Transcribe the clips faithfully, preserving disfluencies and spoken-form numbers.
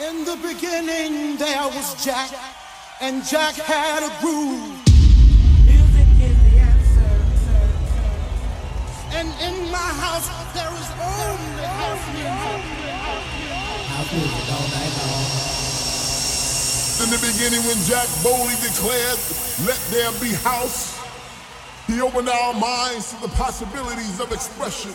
In the beginning there was Jack, and Jack had a groove. Music is the answer. And in my house there is only house music. House music all night long. In the beginning when Jack boldly declared, "Let there be house," he opened our minds to the possibilities of expression.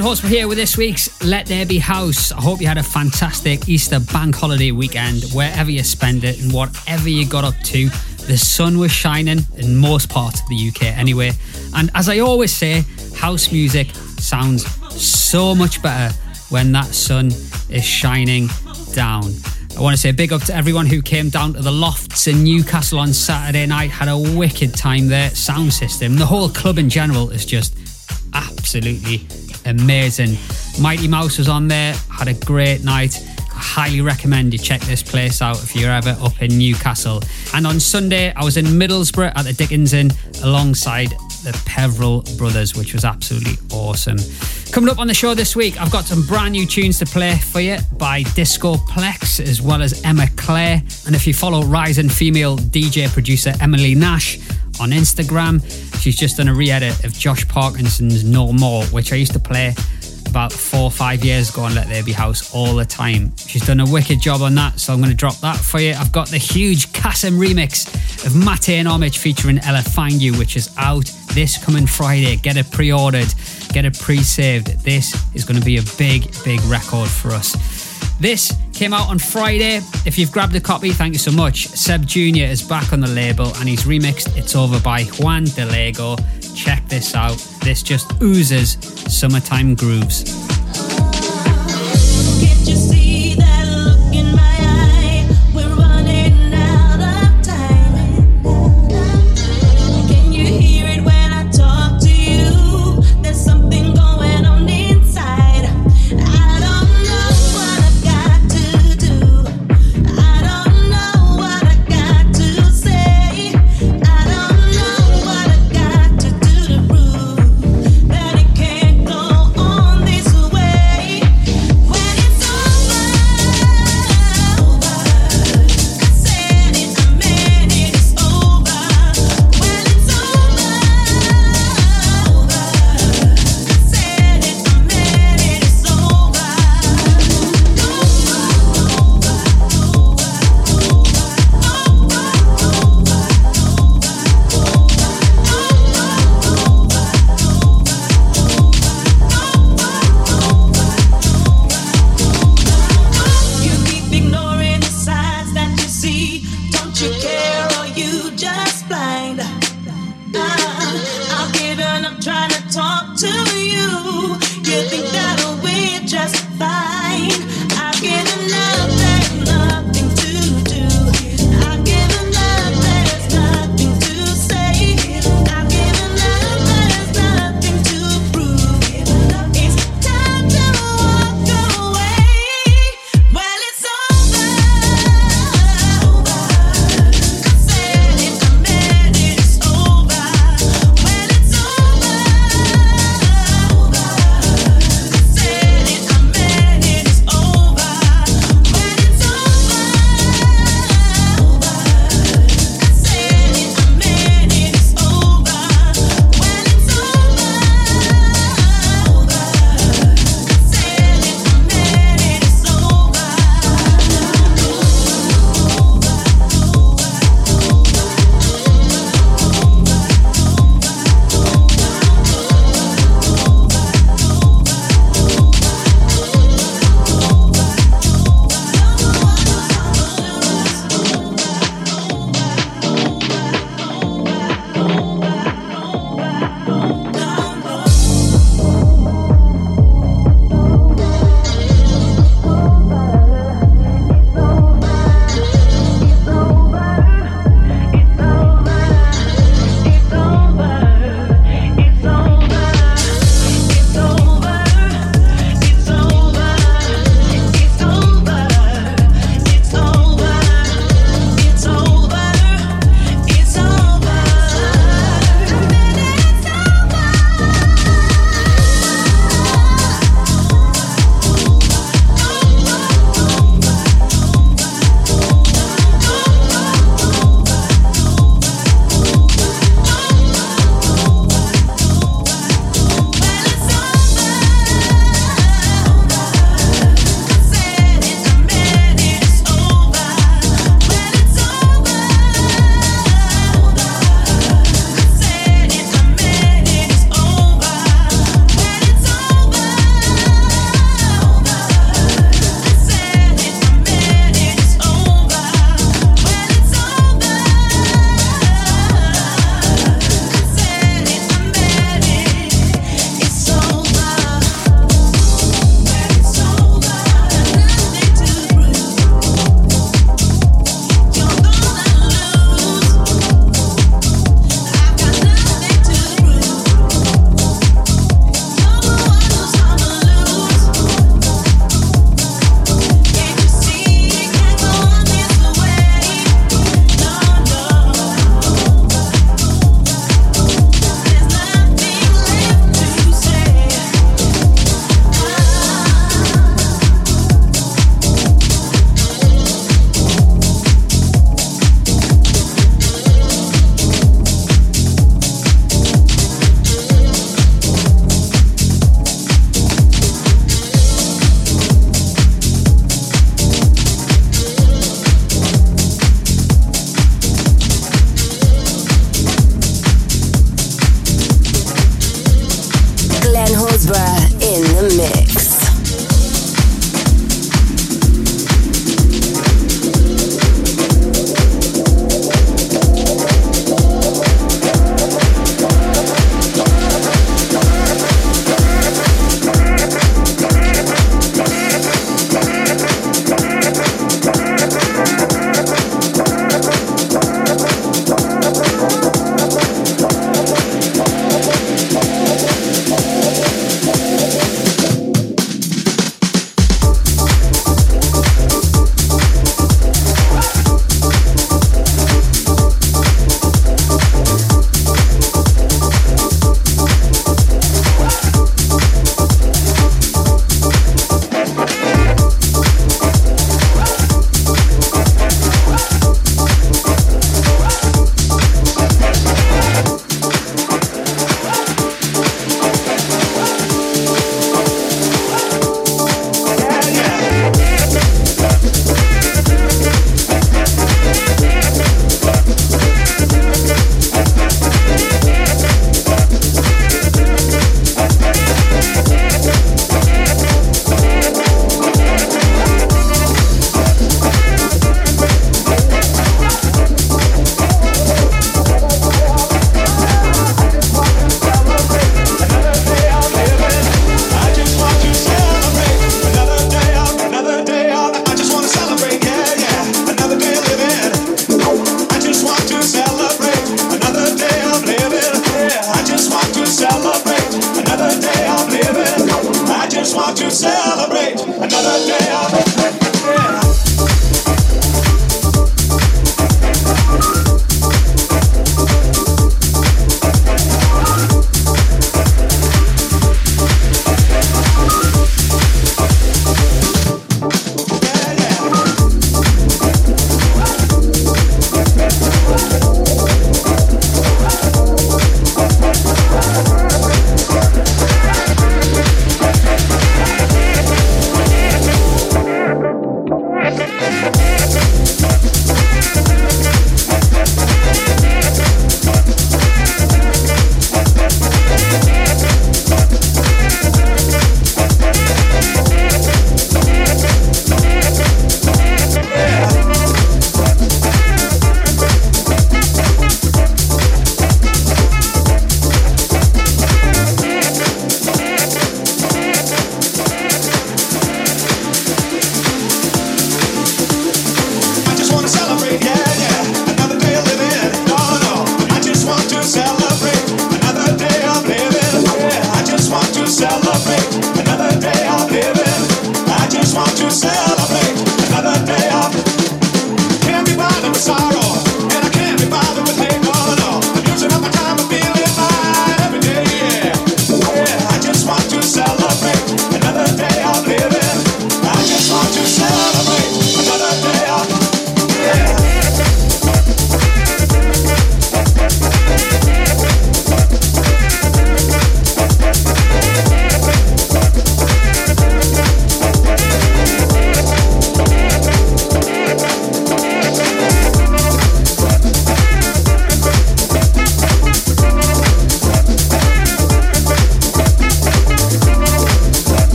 Horseman here with this week's Let There Be House. I hope you had a fantastic Easter bank holiday weekend, wherever you spend it and whatever you got up to. The sun was shining in most parts of the U K anyway. And as I always say, house music sounds so much better when that sun is shining down. I want to say a big up to everyone who came down to the Lofts in Newcastle on Saturday night. Had a wicked time there. Sound system, the whole club in general is just absolutely amazing. Mighty Mouse was on there, had a great night. I highly recommend you check this place out if you're ever up in Newcastle. And on Sunday, I was in Middlesbrough at the Dickinson alongside the Peveril Brothers, which was absolutely awesome. Coming up on the show this week, I've got some brand new tunes to play for you by Disco Plex, as well as Emma Clare. And if you follow rising female D J producer Emily Nash on Instagram, she's just done a re-edit of Josh Parkinson's No More, which I used to play about four or five years ago on Let There Be House all the time. She's done a wicked job on that, so I'm going to drop that for you. I've got the huge Kassim remix of Mat-In-Homage featuring Ella, Find You, which is out this coming Friday. Get it pre-ordered, get it pre-saved. This is going to be a big, big record for us. This came out on Friday. If you've grabbed a copy, thank you so much. Seb Junior is back on the label and he's remixed It's Over by Juan DeLego. Check this out. This just oozes summertime grooves. Can't you see that look in my eye? We're running out of time. Can you hear it when I talk to you? There's something going on inside. I don't know what I've got to do. I don't know what I've got to say. I don't know what I've got to do to prove that it can't go on this way. When it's over, over. I said it, I meant it, it's over. When it's over, over. I said it, I meant it, it's over. Over, over, over. You keep ignoring the signs that you see. Don't you care, or you just blind? Ah, I've given up trying to talk to you. You think that'll be just fine. I've given up, there's nothing to do. I've given up, there's nothing to say. I've given up, there's nothing to prove. It's time to walk away. Well, it's over, over. I said it, I meant it, it's over. Well, it's over,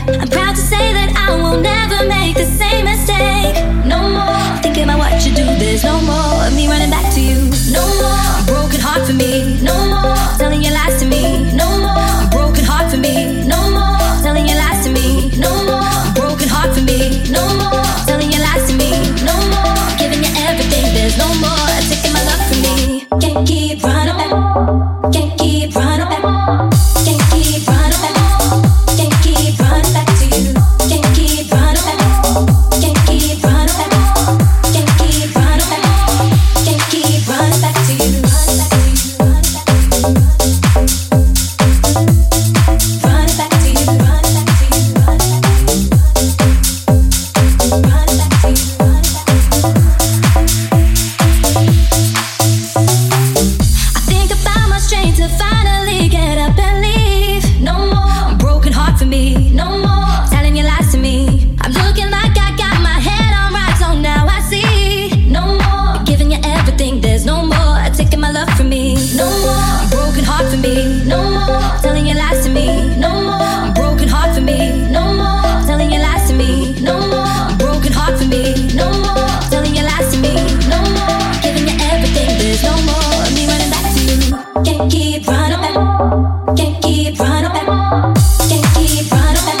right. I'm proud to say that I will never make the same mistake. No more thinking about what you do. There's no more of me running back to you. No more a broken heart for me. No more telling your lies to me. No more a broken heart for me. No more telling your lies to me. No more a broken heart for me. No more telling your lies to me. No more giving you everything. There's no more taking my love from me. Can't keep running back. Can't keep running back. Can't keep running back. Can't keep running back to you. Can't keep running back. Can't keep running back. Can't keep running back. Can't keep running back to you. Running back to you. Running back to you. Running back to you. I think about my strength to finally get up and leave. No more a broken heart for me. No more telling your lies to me. I'm looking like I got my head on right, so now I see. No more giving you everything. There's no more taking my love from me. No more a broken heart for me. No more telling your lies to me. No more a broken heart for me. No more telling your lies to me. No more a broken heart for me. No more telling your lies to me. No more giving you everything. There's no more of me running back to you. Can't keep running back. Can't keep running back. Can't keep running back.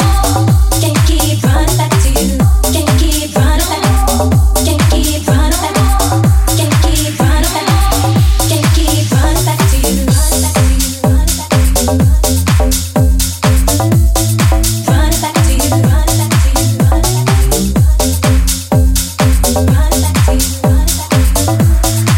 Can't keep running back to you. Can't keep running back. Can't keep running back. Can't keep running back. Can't keep running back to you. Running back to you. Running back to you. Running back to you. Running back to you. Running back to you. Can't keep running back. Can't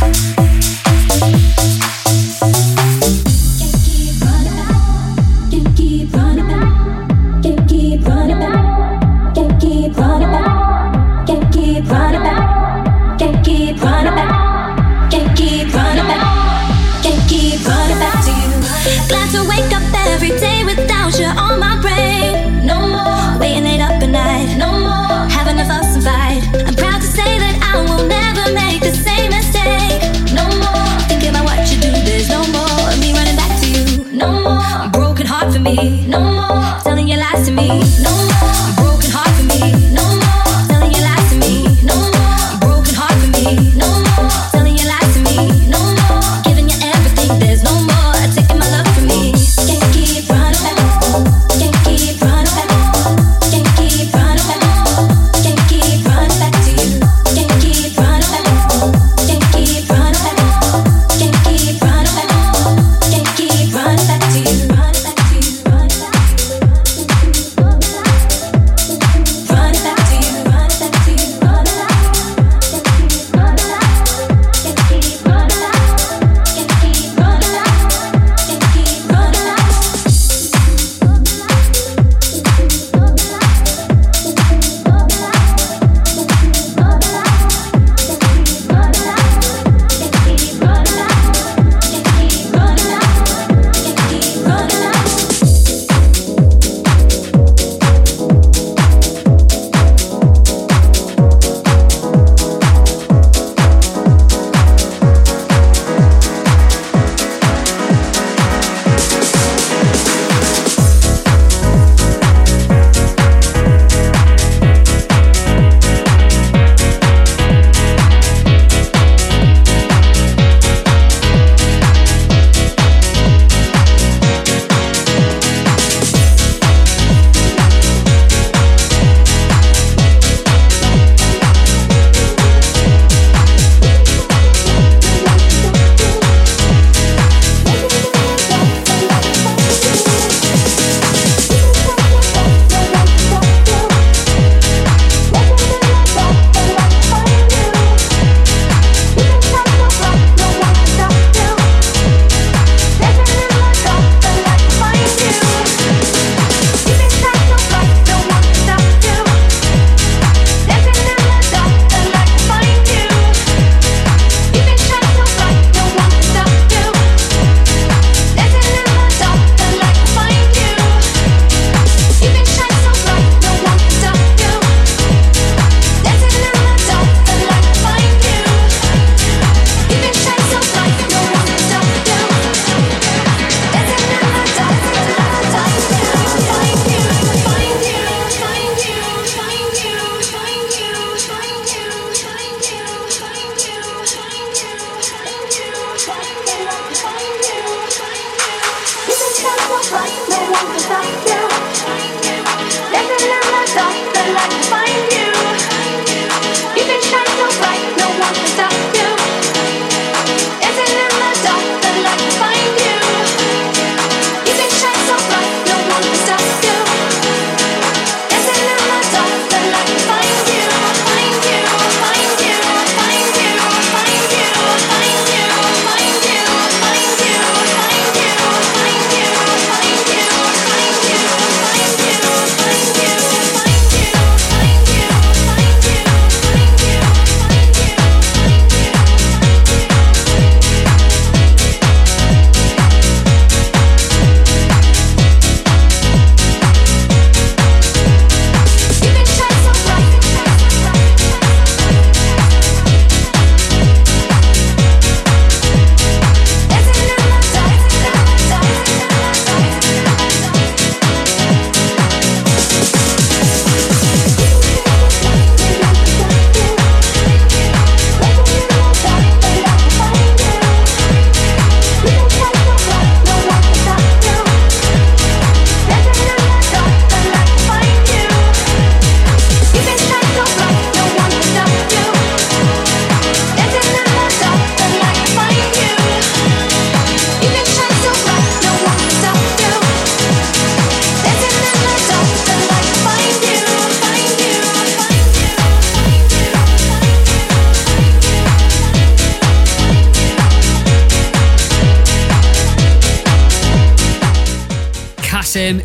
keep running back. Can't keep running back. Can't keep running back. Can't keep running back. Can't keep running back. Can't keep running back. Can't keep running back to you. Glad to wake up every day without you on my brain. No more waiting late up at night. No more having a fuss and fight. I'm proud to say that I will never make the same mistake. No more thinking about what you do. There's no more of me running back to you. No more a broken heart for me. No more telling your lies to me. No more a broken heart for me. No more telling your lies to me. No more a broken heart for me. No more telling your lies to me. No more giving you everything. There's no more taking my love from me. Can't keep running back.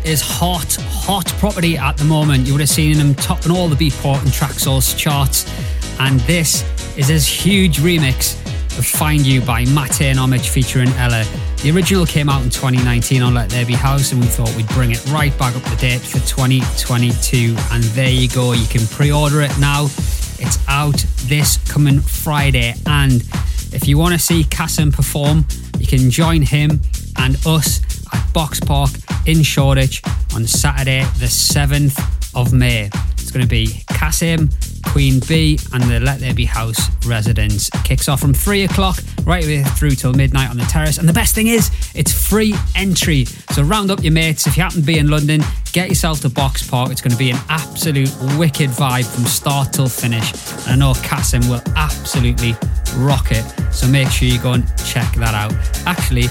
Is hot, hot property at the moment. You would have seen him topping all the Beatport and Traxsource charts. And this is his huge remix of Find You by Mat-In-Homage featuring Ella. The original came out in twenty nineteen on Let There Be House, and we thought we'd bring it right back up to date for twenty twenty-two. And there you go, you can pre-order it now. It's out this coming Friday. And if you want to see Kassim perform, you can join him and us at Box Park in Shoreditch on Saturday the seventh of May. It's going to be Kassim, Queen Bee and the Let There Be House residents. It kicks off from three o'clock right through till midnight on the terrace, and the best thing is it's free entry, so round up your mates. If you happen to be in London, get yourself to Box Park. It's going to be an absolute wicked vibe from start till finish, and I know Kassim will absolutely rock it, so make sure you go and check that out. Actually,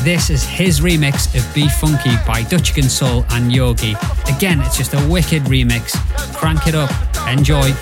this is his remix of Be Funky by Dutchican Soul and Yogi. Again, it's just a wicked remix. Crank it up. Enjoy.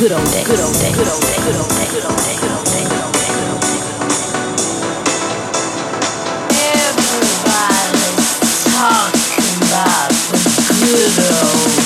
good old days. Good old days. Good old days. Good old days. Good old days. Good old days. Good old days. Everybody's talking about the good old days.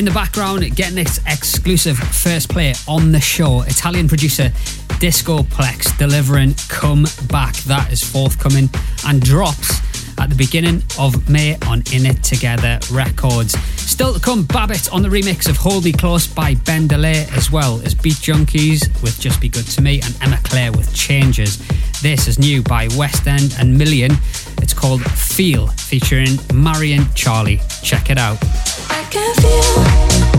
In the background, getting this exclusive first play on the show, Italian producer Disco Plex delivering Come Back. That is forthcoming and drops at the beginning of May on In It Together Records. Still to come, Babbitt on the remix of Hold Me Close by Ben DeLay, as well as Beat Junkies with Just Be Good To Me and Emma Clare with Changes. This is new by West End and Million. It's called Feel, featuring Marion Charlie. Check it out. I can feel. Thank you.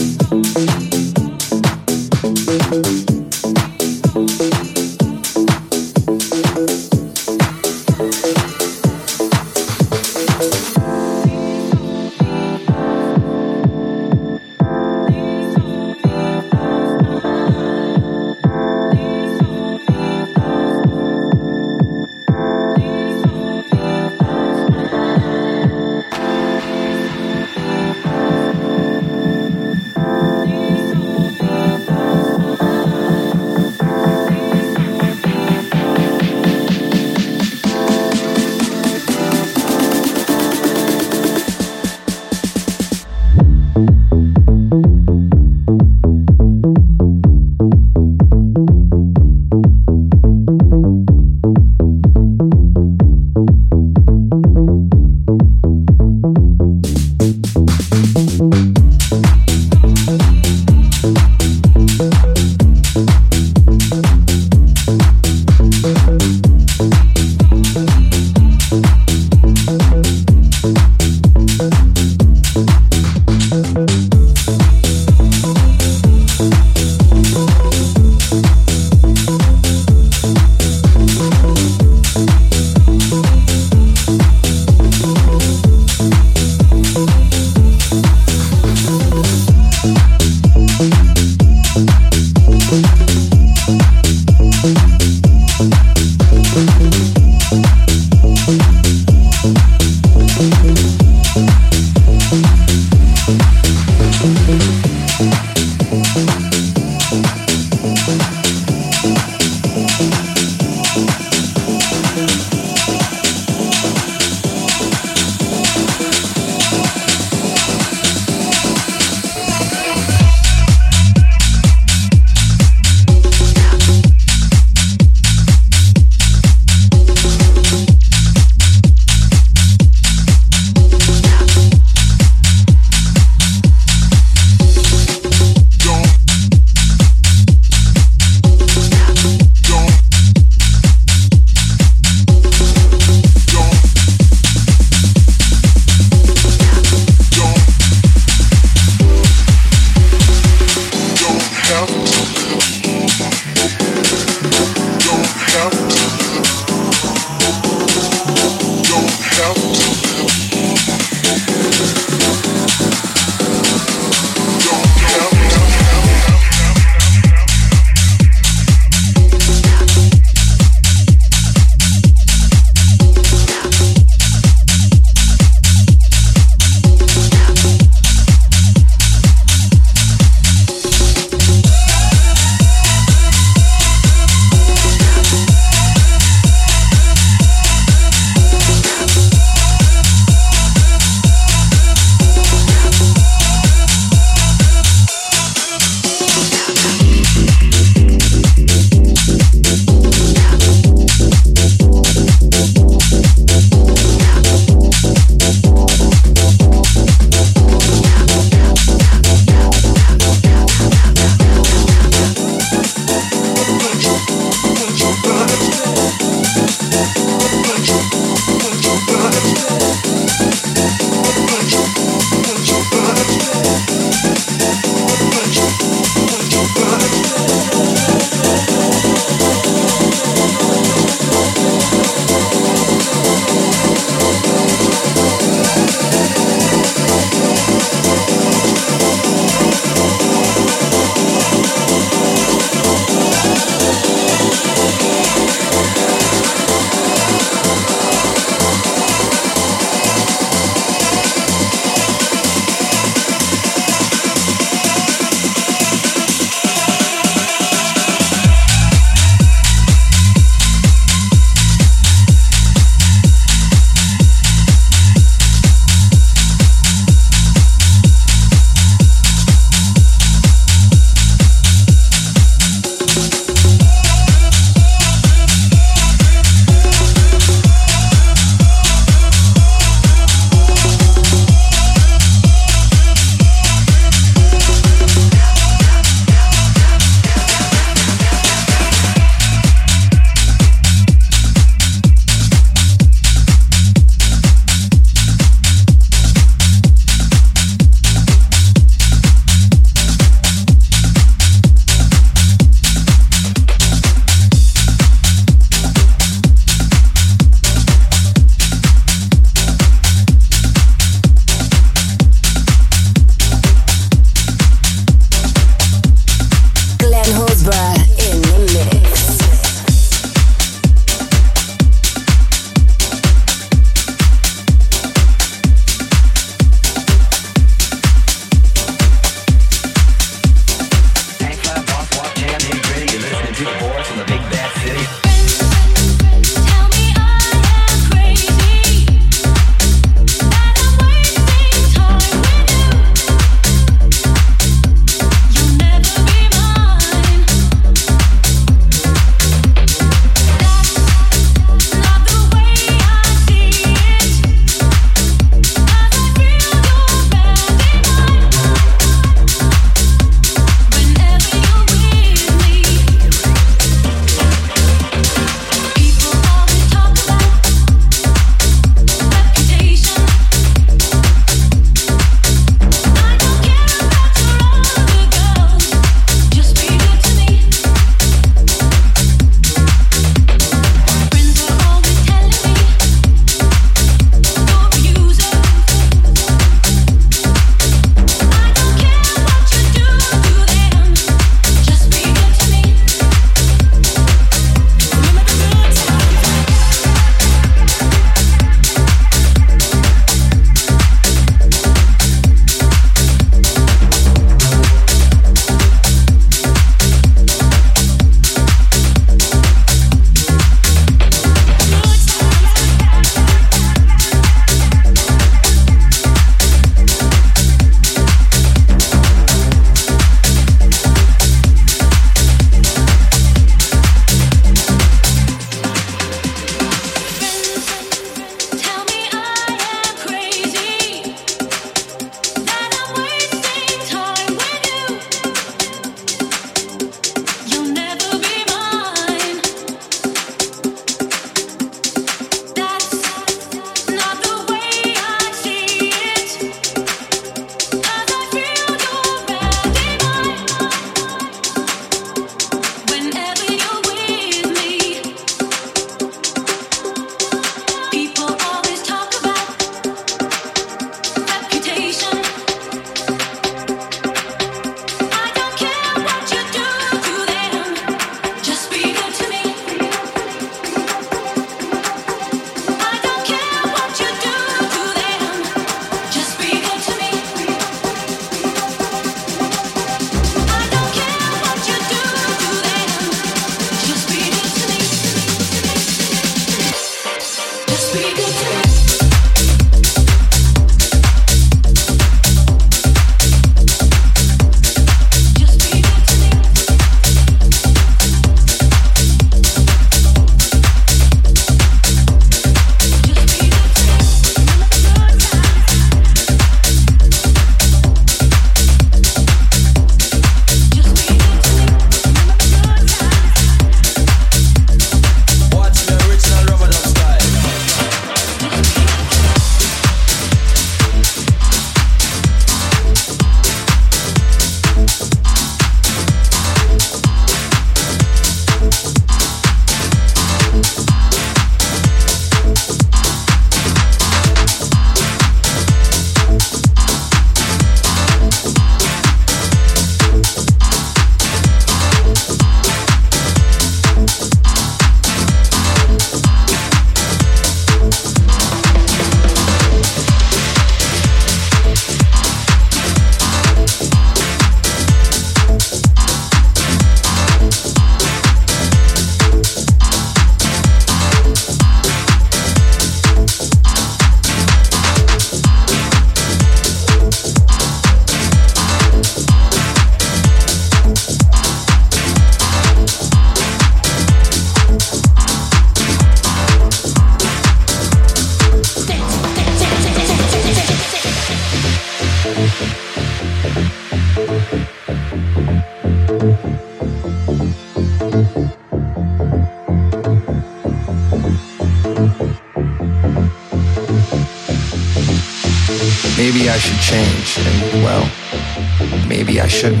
maybe I should change, and well, maybe I shouldn't.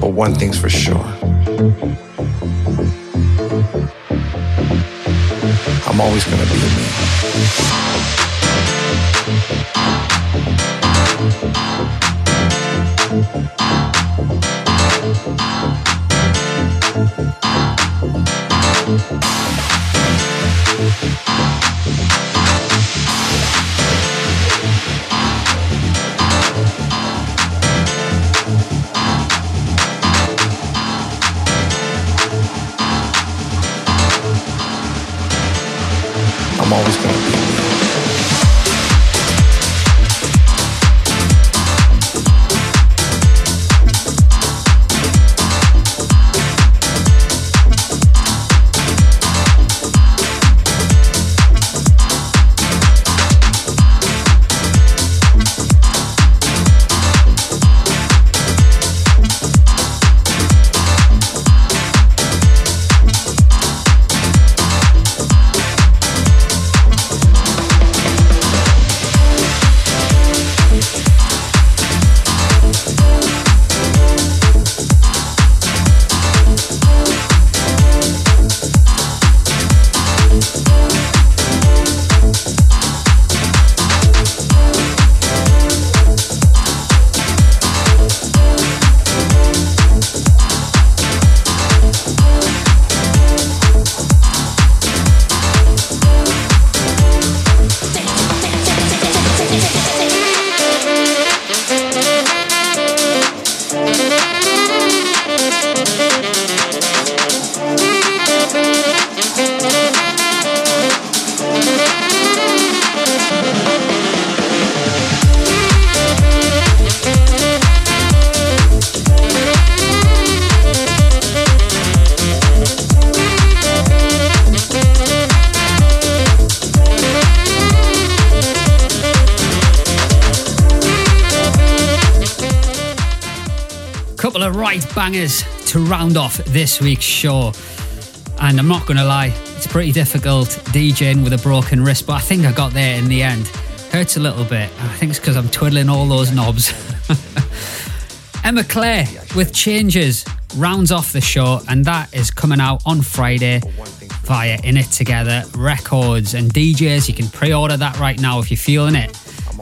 But one thing's for sure. I'm always gonna be me. Bangers to round off this week's show, and I'm not gonna lie, it's pretty difficult DJing with a broken wrist, but I think I got there in the end. Hurts a little bit, I think it's because I'm twiddling all those knobs. Emma Clare with Changes rounds off the show, and that is coming out on Friday via In It Together Records, and D Js, you can pre-order that right now if you're feeling it.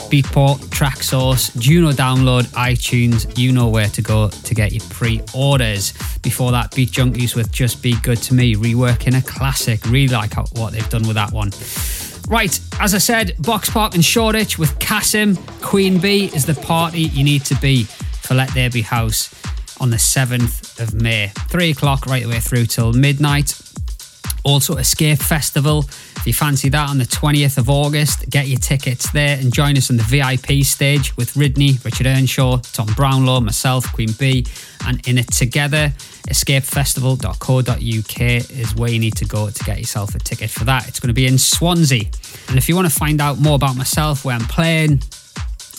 Beatport, Traxsource, Juno Download, iTunes, you know where to go to get your pre-orders. Before that, Beat Junkies with Just Be Good To Me, reworking a classic. Really like how, what they've done with that one. Right, as I said, Box Park and Shoreditch with Kassim. Queen Bee is the party you need to be for Let There Be House on the seventh of May. three o'clock right the way through till midnight. Also, Escape Festival. If you fancy that, on the twentieth of August, get your tickets there and join us on the V I P stage with Ridney, Richard Earnshaw, Tom Brownlow, myself, Queen Bee, and In It Together. escape festival dot co dot U K is where you need to go to get yourself a ticket for that. It's going to be in Swansea. And if you want to find out more about myself, where I'm playing,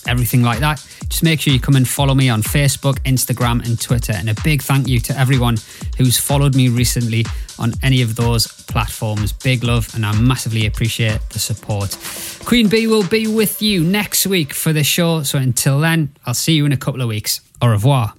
everything like that, just make sure you come and follow me on Facebook, Instagram and Twitter. And a big thank you to everyone who's followed me recently on any of those platforms. Big love, and I massively appreciate the support. Queen Bee will be with you next week for the show, so until then, I'll see you in a couple of weeks. Au revoir.